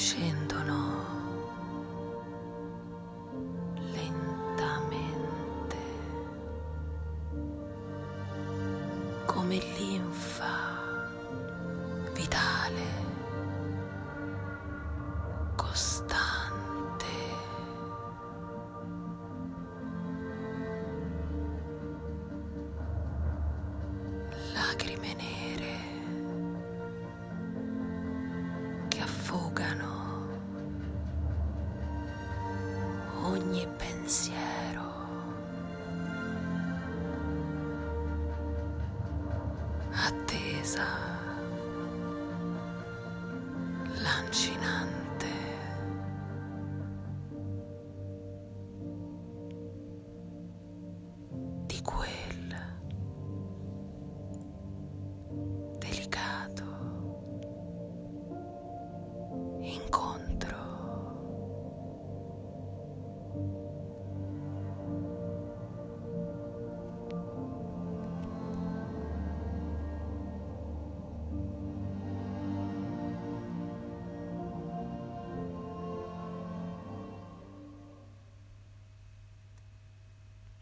scendono lentamente come linfa vitale costante lacrime nere che affogano ogni pensiero. Attesa.